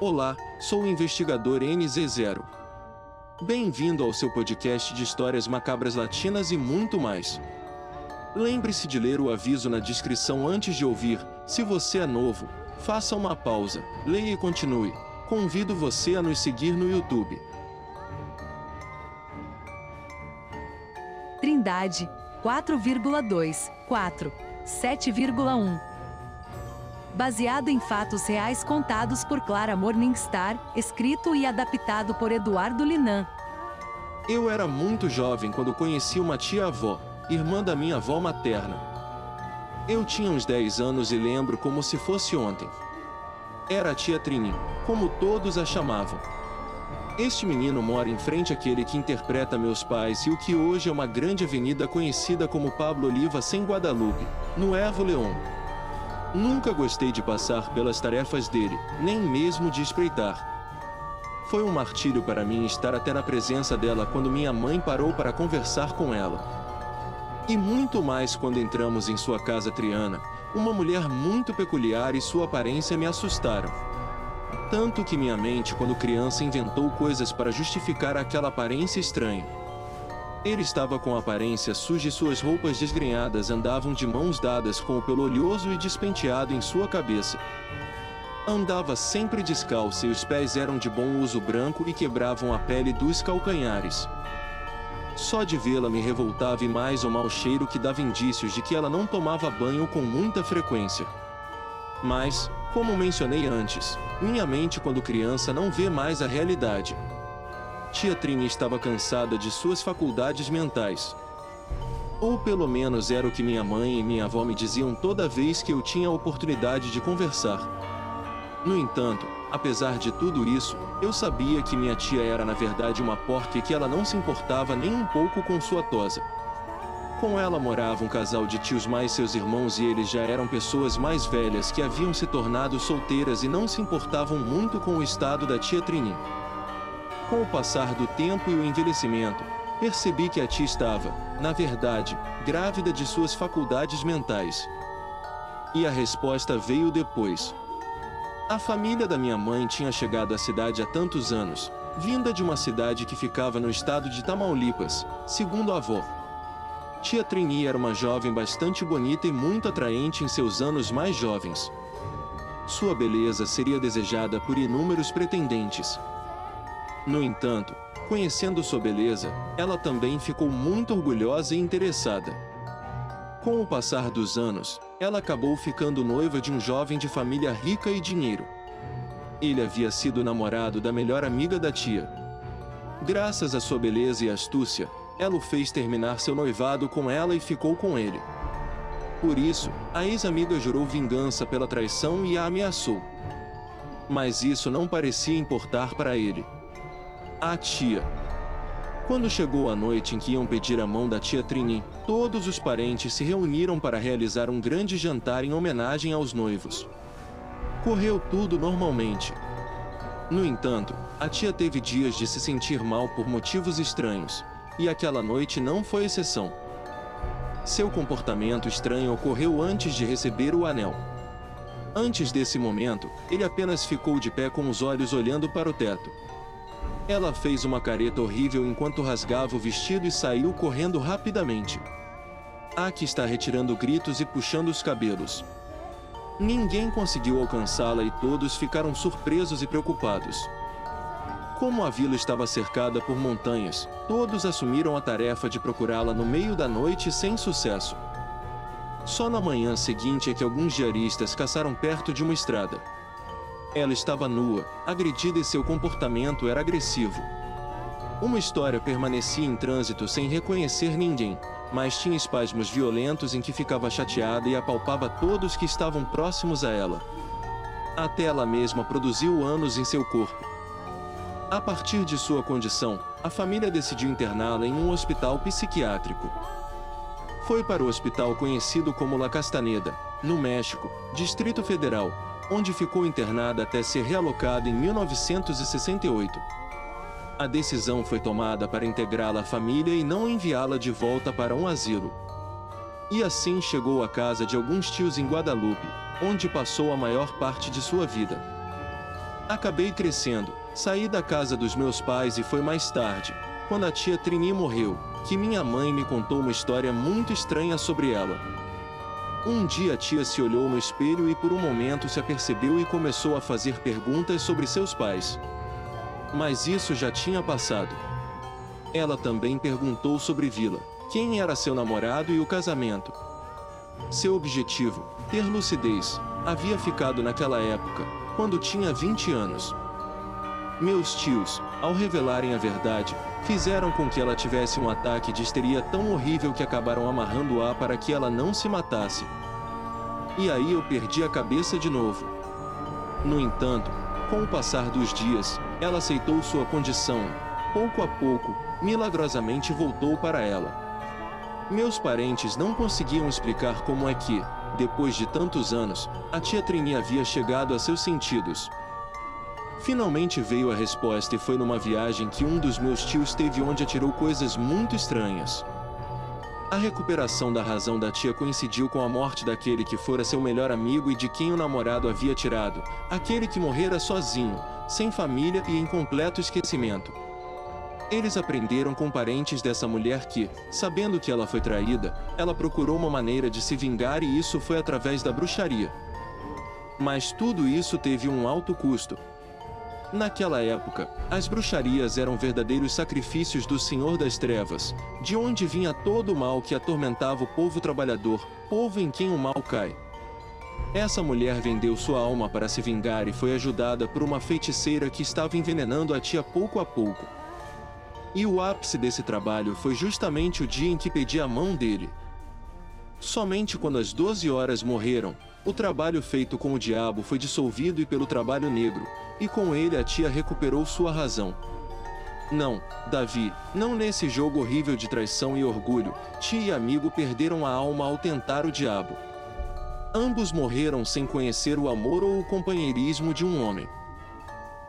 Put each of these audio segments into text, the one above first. Olá, sou o investigador NZ0. Bem-vindo ao seu podcast de histórias macabras latinas e muito mais. Lembre-se de ler o aviso na descrição antes de ouvir. Se você é novo, faça uma pausa, leia e continue. Convido você a nos seguir no YouTube. Trindade, 4,2, 4, 7,1. Baseado em fatos reais contados por Clara Morningstar, escrito e adaptado por Eduardo Linan. Eu era muito jovem quando conheci uma tia-avó, irmã da minha avó materna. Eu tinha uns 10 anos e lembro como se fosse ontem. Era a tia Trini, como todos a chamavam. Este menino mora em frente àquele que interpreta meus pais e o que hoje é uma grande avenida conhecida como Pablo Oliva Sem Guadalupe, no Ervo León. Nunca gostei de passar pelas tarefas dele, nem mesmo de espreitar. Foi um martírio para mim estar até na presença dela quando minha mãe parou para conversar com ela. E muito mais quando entramos em sua casa triana, uma mulher muito peculiar e sua aparência me assustaram. Tanto que minha mente, quando criança, inventou coisas para justificar aquela aparência estranha. Ele estava com a aparência suja e suas roupas desgrenhadas andavam de mãos dadas com o pelo oleoso e despenteado em sua cabeça. Andava sempre descalço e os pés eram de bom uso branco e quebravam a pele dos calcanhares. Só de vê-la me revoltava e mais o mau cheiro que dava indícios de que ela não tomava banho com muita frequência. Mas, como mencionei antes, minha mente quando criança não vê mais a realidade. Tia Trini estava cansada de suas faculdades mentais. Ou pelo menos era o que minha mãe e minha avó me diziam toda vez que eu tinha a oportunidade de conversar. No entanto, apesar de tudo isso, eu sabia que minha tia era na verdade uma porca e que ela não se importava nem um pouco com sua tosa. Com ela morava um casal de tios mais seus irmãos e eles já eram pessoas mais velhas que haviam se tornado solteiras e não se importavam muito com o estado da tia Trini. Com o passar do tempo e o envelhecimento, percebi que a tia estava, na verdade, grávida de suas faculdades mentais. E a resposta veio depois. A família da minha mãe tinha chegado à cidade há tantos anos, vinda de uma cidade que ficava no estado de Tamaulipas, segundo a avó. Tia Trini era uma jovem bastante bonita e muito atraente em seus anos mais jovens. Sua beleza seria desejada por inúmeros pretendentes. No entanto, conhecendo sua beleza, ela também ficou muito orgulhosa e interessada. Com o passar dos anos, ela acabou ficando noiva de um jovem de família rica e dinheiro. Ele havia sido namorado da melhor amiga da tia. Graças à sua beleza e astúcia, ela o fez terminar seu noivado com ela e ficou com ele. Por isso, a ex-amiga jurou vingança pela traição e a ameaçou. Mas isso não parecia importar para ele. A tia. Quando chegou a noite em que iam pedir a mão da tia Trini, todos os parentes se reuniram para realizar um grande jantar em homenagem aos noivos. Correu tudo normalmente. No entanto, a tia teve dias de se sentir mal por motivos estranhos, e aquela noite não foi exceção. Seu comportamento estranho ocorreu antes de receber o anel. Antes desse momento, ele apenas ficou de pé com os olhos olhando para o teto. Ela fez uma careta horrível enquanto rasgava o vestido e saiu correndo rapidamente. A que está retirando gritos e puxando os cabelos. Ninguém conseguiu alcançá-la e todos ficaram surpresos e preocupados. Como a vila estava cercada por montanhas, todos assumiram a tarefa de procurá-la no meio da noite sem sucesso. Só na manhã seguinte é que alguns diaristas caçaram perto de uma estrada. Ela estava nua, agredida e seu comportamento era agressivo. Uma história permanecia em trânsito sem reconhecer ninguém, mas tinha espasmos violentos em que ficava chateada e apalpava todos que estavam próximos a ela. Até ela mesma produziu anos em seu corpo. A partir de sua condição, a família decidiu interná-la em um hospital psiquiátrico. Foi para o hospital conhecido como La Castañeda, no México, Distrito Federal, onde ficou internada até ser realocada em 1968. A decisão foi tomada para integrá-la à família e não enviá-la de volta para um asilo. E assim chegou à casa de alguns tios em Guadalupe, onde passou a maior parte de sua vida. Acabei crescendo, saí da casa dos meus pais e foi mais tarde, quando a tia Trini morreu, que minha mãe me contou uma história muito estranha sobre ela. Um dia a tia se olhou no espelho e por um momento se apercebeu e começou a fazer perguntas sobre seus pais. Mas isso já tinha passado. Ela também perguntou sobre Vila, quem era seu namorado e o casamento. Seu objetivo, ter lucidez, havia ficado naquela época, quando tinha 20 anos. Meus tios, ao revelarem a verdade, fizeram com que ela tivesse um ataque de histeria tão horrível que acabaram amarrando-a para que ela não se matasse. E aí eu perdi a cabeça de novo. No entanto, com o passar dos dias, ela aceitou sua condição. Pouco a pouco, milagrosamente voltou para ela. Meus parentes não conseguiam explicar como é que, depois de tantos anos, a tia Trini havia chegado a seus sentidos. Finalmente veio a resposta e foi numa viagem que um dos meus tios teve onde atirou coisas muito estranhas. A recuperação da razão da tia coincidiu com a morte daquele que fora seu melhor amigo e de quem o namorado havia tirado, aquele que morrera sozinho, sem família e em completo esquecimento. Eles aprenderam com parentes dessa mulher que, sabendo que ela foi traída, ela procurou uma maneira de se vingar e isso foi através da bruxaria. Mas tudo isso teve um alto custo. Naquela época, as bruxarias eram verdadeiros sacrifícios do Senhor das Trevas, de onde vinha todo o mal que atormentava o povo trabalhador, povo em quem o mal cai. Essa mulher vendeu sua alma para se vingar e foi ajudada por uma feiticeira que estava envenenando a tia pouco a pouco. E o ápice desse trabalho foi justamente o dia em que pedi a mão dele. Somente quando as 12 horas morreram, o trabalho feito com o diabo foi dissolvido e pelo trabalho negro, e com ele a tia recuperou sua razão. Não, Davi, não nesse jogo horrível de traição e orgulho, tia e amigo perderam a alma ao tentar o diabo. Ambos morreram sem conhecer o amor ou o companheirismo de um homem.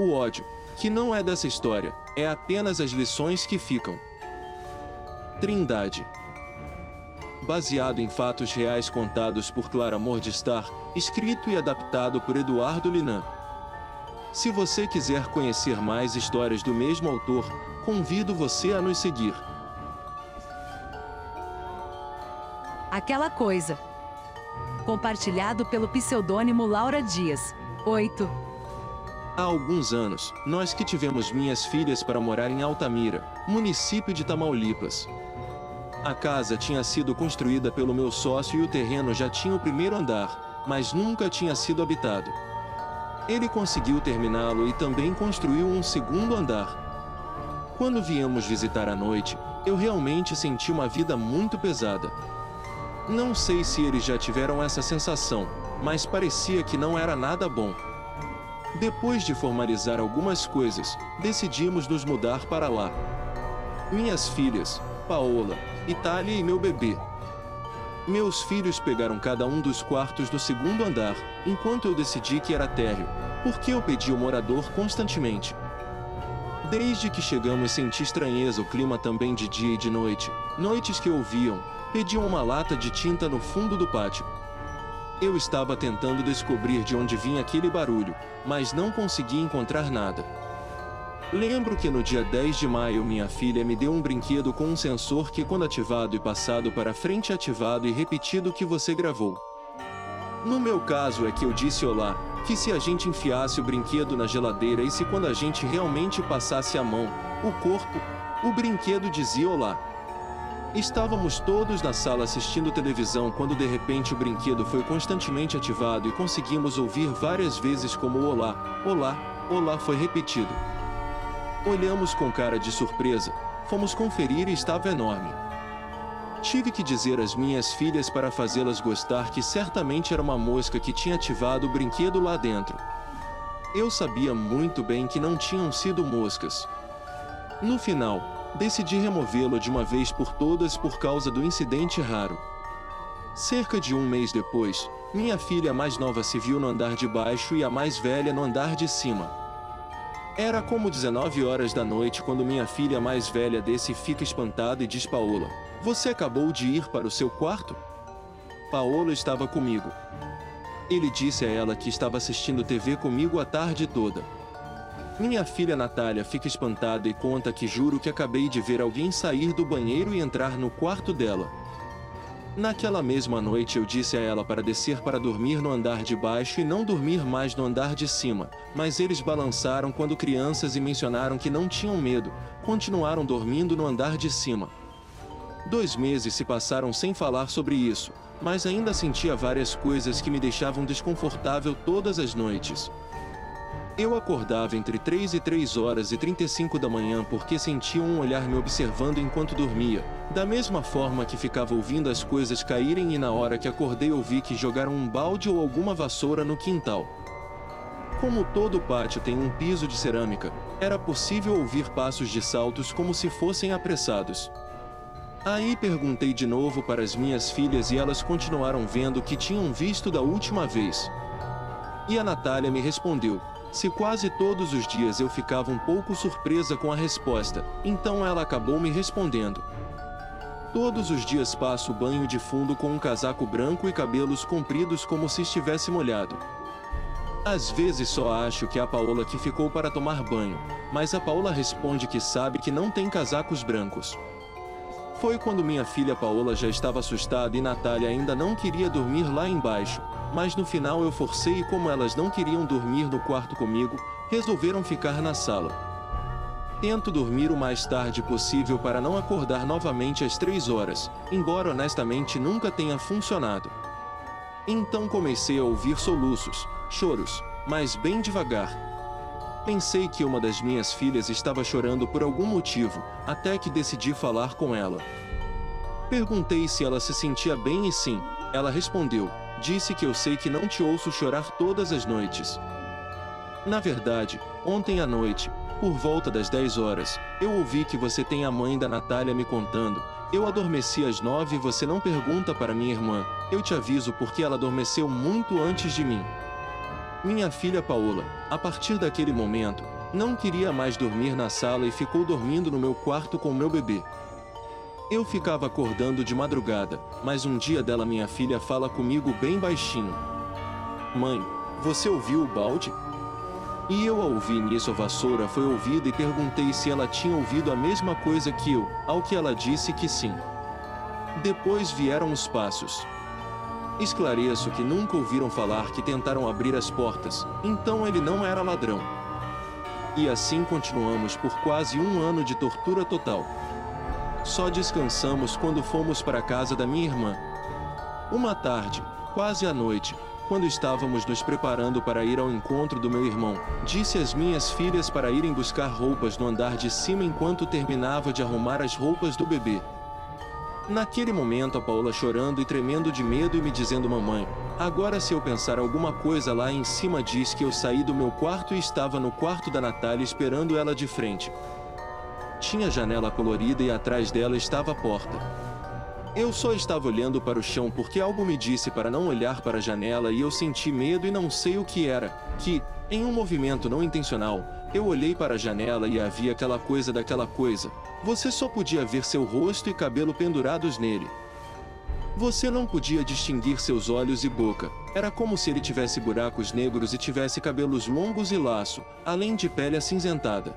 O ódio, que não é dessa história, é apenas as lições que ficam. Trindade. Baseado em fatos reais contados por Clara Morningstar, escrito e adaptado por Eduardo Linan. Se você quiser conhecer mais histórias do mesmo autor, convido você a nos seguir. Aquela Coisa. Compartilhado pelo pseudônimo Laura Dias. 8. Há alguns anos, nós que tivemos minhas filhas para morar em Altamira, município de Tamaulipas. A casa tinha sido construída pelo meu sócio e o terreno já tinha o primeiro andar, mas nunca tinha sido habitado. Ele conseguiu terminá-lo e também construiu um segundo andar. Quando viemos visitar à noite, eu realmente senti uma vida muito pesada. Não sei se eles já tiveram essa sensação, mas parecia que não era nada bom. Depois de formalizar algumas coisas, decidimos nos mudar para lá. Minhas filhas, Paola, Itália e meu bebê. Meus filhos pegaram cada um dos quartos do segundo andar, enquanto eu decidi que era térreo, porque eu pedi o morador constantemente. Desde que chegamos senti estranheza o clima também de dia e de noite, noites que ouviam, pediam uma lata de tinta no fundo do pátio. Eu estava tentando descobrir de onde vinha aquele barulho, mas não consegui encontrar nada. Lembro que no dia 10 de maio minha filha me deu um brinquedo com um sensor que quando ativado e passado para frente é ativado e repetido que você gravou. No meu caso é que eu disse olá, que se a gente enfiasse o brinquedo na geladeira e se quando a gente realmente passasse a mão, o corpo, o brinquedo dizia olá. Estávamos todos na sala assistindo televisão quando de repente o brinquedo foi constantemente ativado e conseguimos ouvir várias vezes como olá, olá, olá foi repetido. Olhamos com cara de surpresa, fomos conferir e estava enorme. Tive que dizer às minhas filhas para fazê-las gostar que certamente era uma mosca que tinha ativado o brinquedo lá dentro. Eu sabia muito bem que não tinham sido moscas. No final, decidi removê-lo de uma vez por todas por causa do incidente raro. Cerca de um mês depois, minha filha mais nova se viu no andar de baixo e a mais velha no andar de cima. Era como 19 horas da noite quando minha filha mais velha desce e fica espantada e diz Paola, você acabou de ir para o seu quarto? Paola estava comigo. Ele disse a ela que estava assistindo TV comigo a tarde toda. Minha filha Natália fica espantada e conta que juro que acabei de ver alguém sair do banheiro e entrar no quarto dela. Naquela mesma noite eu disse a ela para descer para dormir no andar de baixo e não dormir mais no andar de cima, mas eles balançaram quando crianças e mencionaram que não tinham medo, continuaram dormindo no andar de cima. 2 meses se passaram sem falar sobre isso, mas ainda sentia várias coisas que me deixavam desconfortável todas as noites. Eu acordava entre 3 e 3:35 da manhã porque sentia um olhar me observando enquanto dormia, da mesma forma que ficava ouvindo as coisas caírem e na hora que acordei ouvi que jogaram um balde ou alguma vassoura no quintal. Como todo pátio tem um piso de cerâmica, era possível ouvir passos de saltos como se fossem apressados. Aí perguntei de novo para as minhas filhas e elas continuaram vendo o que tinham visto da última vez. E a Natália me respondeu. Se quase todos os dias eu ficava um pouco surpresa com a resposta, então ela acabou me respondendo. Todos os dias passo banho de fundo com um casaco branco e cabelos compridos como se estivesse molhado. Às vezes só acho que é a Paola que ficou para tomar banho, mas a Paola responde que sabe que não tem casacos brancos. Foi quando minha filha Paola já estava assustada e Natália ainda não queria dormir lá embaixo, mas no final eu forcei e como elas não queriam dormir no quarto comigo, resolveram ficar na sala. Tento dormir o mais tarde possível para não acordar novamente às 3 horas, embora honestamente nunca tenha funcionado. Então comecei a ouvir soluços, choros, mas bem devagar. Pensei que uma das minhas filhas estava chorando por algum motivo, até que decidi falar com ela. Perguntei se ela se sentia bem e sim, ela respondeu, disse que eu sei que não te ouço chorar todas as noites. Na verdade, ontem à noite, por volta das 10 horas, eu ouvi que você tem a mãe da Natália me contando, eu adormeci às 9 e você não pergunta para minha irmã, eu te aviso porque ela adormeceu muito antes de mim. Minha filha Paola, a partir daquele momento, não queria mais dormir na sala e ficou dormindo no meu quarto com meu bebê. Eu ficava acordando de madrugada, mas um dia dela minha filha fala comigo bem baixinho. Mãe, você ouviu o balde? E eu a ouvi nisso a vassoura foi ouvida e perguntei se ela tinha ouvido a mesma coisa que eu, ao que ela disse que sim. Depois vieram os passos. Esclareço que nunca ouviram falar que tentaram abrir as portas, então ele não era ladrão. E assim continuamos por quase 1 ano de tortura total. Só descansamos quando fomos para a casa da minha irmã. Uma tarde, quase à noite, quando estávamos nos preparando para ir ao encontro do meu irmão, disse às minhas filhas para irem buscar roupas no andar de cima enquanto terminava de arrumar as roupas do bebê. Naquele momento a Paola chorando e tremendo de medo e me dizendo mamãe, agora se eu pensar alguma coisa lá em cima diz que eu saí do meu quarto e estava no quarto da Natália esperando ela de frente. Tinha janela colorida e atrás dela estava a porta. Eu só estava olhando para o chão porque algo me disse para não olhar para a janela e eu senti medo e não sei o que era, que, em um movimento não intencional, eu olhei para a janela e havia aquela coisa daquela coisa. Você só podia ver seu rosto e cabelo pendurados nele. Você não podia distinguir seus olhos e boca. Era como se ele tivesse buracos negros e tivesse cabelos longos e laço, além de pele acinzentada.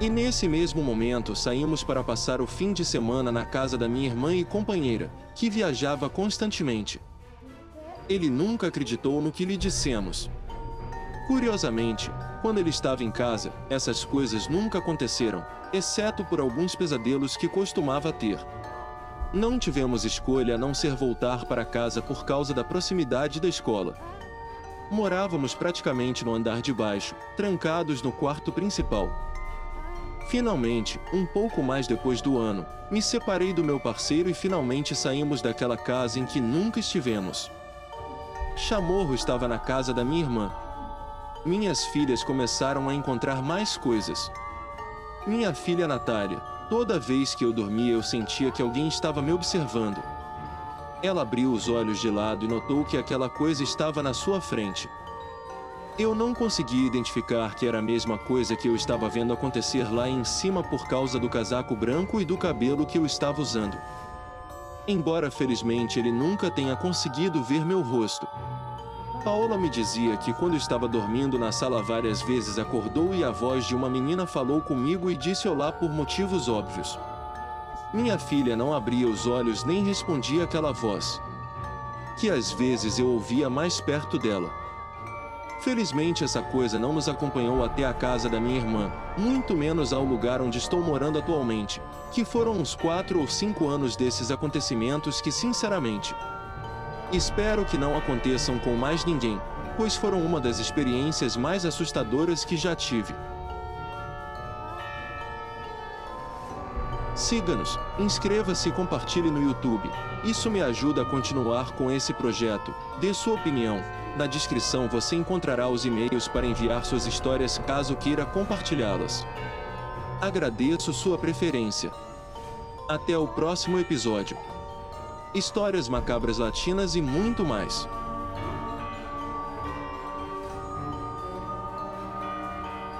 E nesse mesmo momento saímos para passar o fim de semana na casa da minha irmã e companheira, que viajava constantemente. Ele nunca acreditou no que lhe dissemos. Curiosamente, quando ele estava em casa, essas coisas nunca aconteceram, exceto por alguns pesadelos que costumava ter. Não tivemos escolha a não ser voltar para casa por causa da proximidade da escola. Morávamos praticamente no andar de baixo, trancados no quarto principal. Finalmente, um pouco mais depois do ano, me separei do meu parceiro e finalmente saímos daquela casa em que nunca estivemos. Chamorro estava na casa da minha irmã. Minhas filhas começaram a encontrar mais coisas. Minha filha Natália, toda vez que eu dormia eu sentia que alguém estava me observando. Ela abriu os olhos de lado e notou que aquela coisa estava na sua frente. Eu não consegui identificar que era a mesma coisa que eu estava vendo acontecer lá em cima por causa do casaco branco e do cabelo que eu estava usando. Embora felizmente ele nunca tenha conseguido ver meu rosto. Paula me dizia que quando estava dormindo na sala várias vezes acordou e a voz de uma menina falou comigo e disse olá por motivos óbvios. Minha filha não abria os olhos nem respondia aquela voz, que às vezes eu ouvia mais perto dela. Felizmente essa coisa não nos acompanhou até a casa da minha irmã, muito menos ao lugar onde estou morando atualmente, que foram uns 4 ou 5 anos desses acontecimentos que, sinceramente, espero que não aconteçam com mais ninguém, pois foram uma das experiências mais assustadoras que já tive. Siga-nos, inscreva-se e compartilhe no YouTube. Isso me ajuda a continuar com esse projeto. Dê sua opinião. Na descrição você encontrará os e-mails para enviar suas histórias caso queira compartilhá-las. Agradeço sua preferência. Até o próximo episódio. Histórias macabras latinas e muito mais.